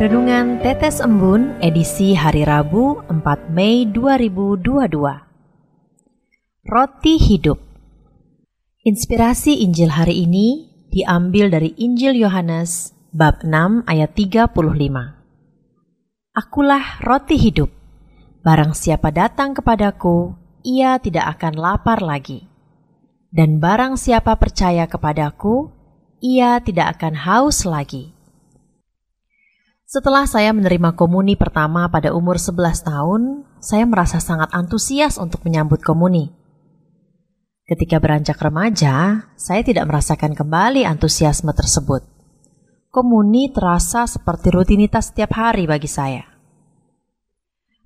Renungan Tetes Embun edisi hari Rabu 4 Mei 2022. Roti Hidup. Inspirasi Injil hari ini diambil dari Injil Yohanes bab 6 ayat 35. Akulah roti hidup. Barang siapa datang kepadaku, ia tidak akan lapar lagi. Dan barang siapa percaya kepadaku, ia tidak akan haus lagi. Setelah saya menerima komuni pertama pada umur 11 tahun, saya merasa sangat antusias untuk menyambut komuni. Ketika beranjak remaja, saya tidak merasakan kembali antusiasme tersebut. Komuni terasa seperti rutinitas setiap hari bagi saya.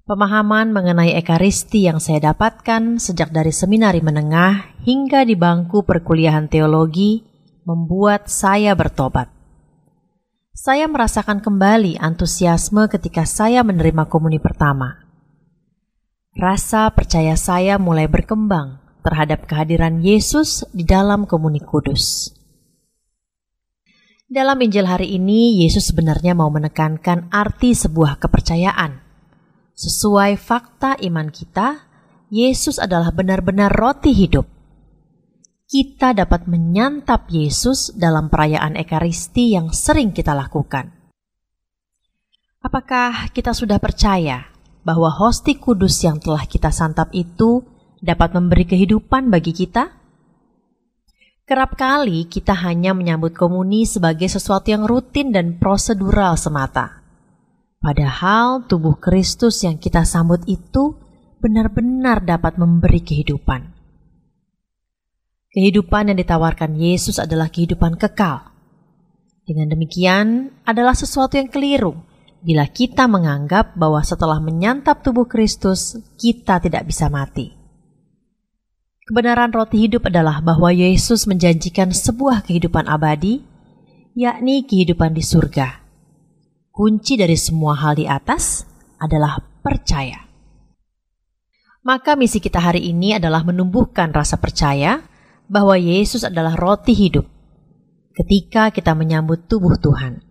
Pemahaman mengenai ekaristi yang saya dapatkan sejak dari seminari menengah hingga di bangku perkuliahan teologi membuat saya bertobat. Saya merasakan kembali antusiasme ketika saya menerima komuni pertama. Rasa percaya saya mulai berkembang terhadap kehadiran Yesus di dalam Komuni Kudus. Dalam Injil hari ini, Yesus sebenarnya mau menekankan arti sebuah kepercayaan. Sesuai fakta iman kita, Yesus adalah benar-benar roti hidup. Kita dapat menyantap Yesus dalam perayaan ekaristi yang sering kita lakukan. Apakah kita sudah percaya bahwa hosti kudus yang telah kita santap itu dapat memberi kehidupan bagi kita? Kerap kali kita hanya menyambut komuni sebagai sesuatu yang rutin dan prosedural semata. Padahal tubuh Kristus yang kita sambut itu benar-benar dapat memberi kehidupan. Kehidupan yang ditawarkan Yesus adalah kehidupan kekal. Dengan demikian, adalah sesuatu yang keliru bila kita menganggap bahwa setelah menyantap tubuh Kristus, kita tidak bisa mati. Kebenaran roti hidup adalah bahwa Yesus menjanjikan sebuah kehidupan abadi, yakni kehidupan di surga. Kunci dari semua hal di atas adalah percaya. Maka misi kita hari ini adalah menumbuhkan rasa percaya bahwa Yesus adalah roti hidup ketika kita menyambut tubuh Tuhan.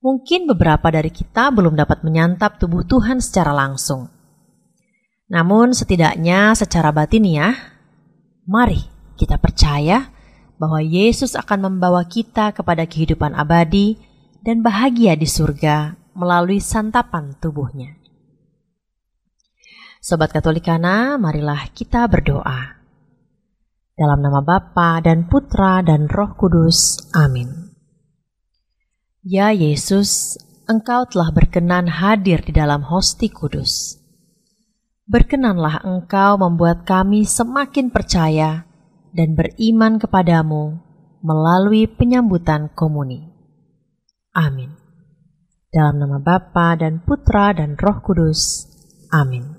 Mungkin beberapa dari kita belum dapat menyantap tubuh Tuhan secara langsung. Namun setidaknya secara batiniah, mari kita percaya bahwa Yesus akan membawa kita kepada kehidupan abadi dan bahagia di surga melalui santapan tubuhnya. Sobat Katolikana, marilah kita berdoa. Dalam nama Bapa dan Putra dan Roh Kudus, amin. Ya Yesus, Engkau telah berkenan hadir di dalam hosti kudus. Berkenanlah Engkau membuat kami semakin percaya dan beriman kepadamu melalui penyambutan komuni. Amin. Dalam nama Bapa dan Putra dan Roh Kudus. Amin.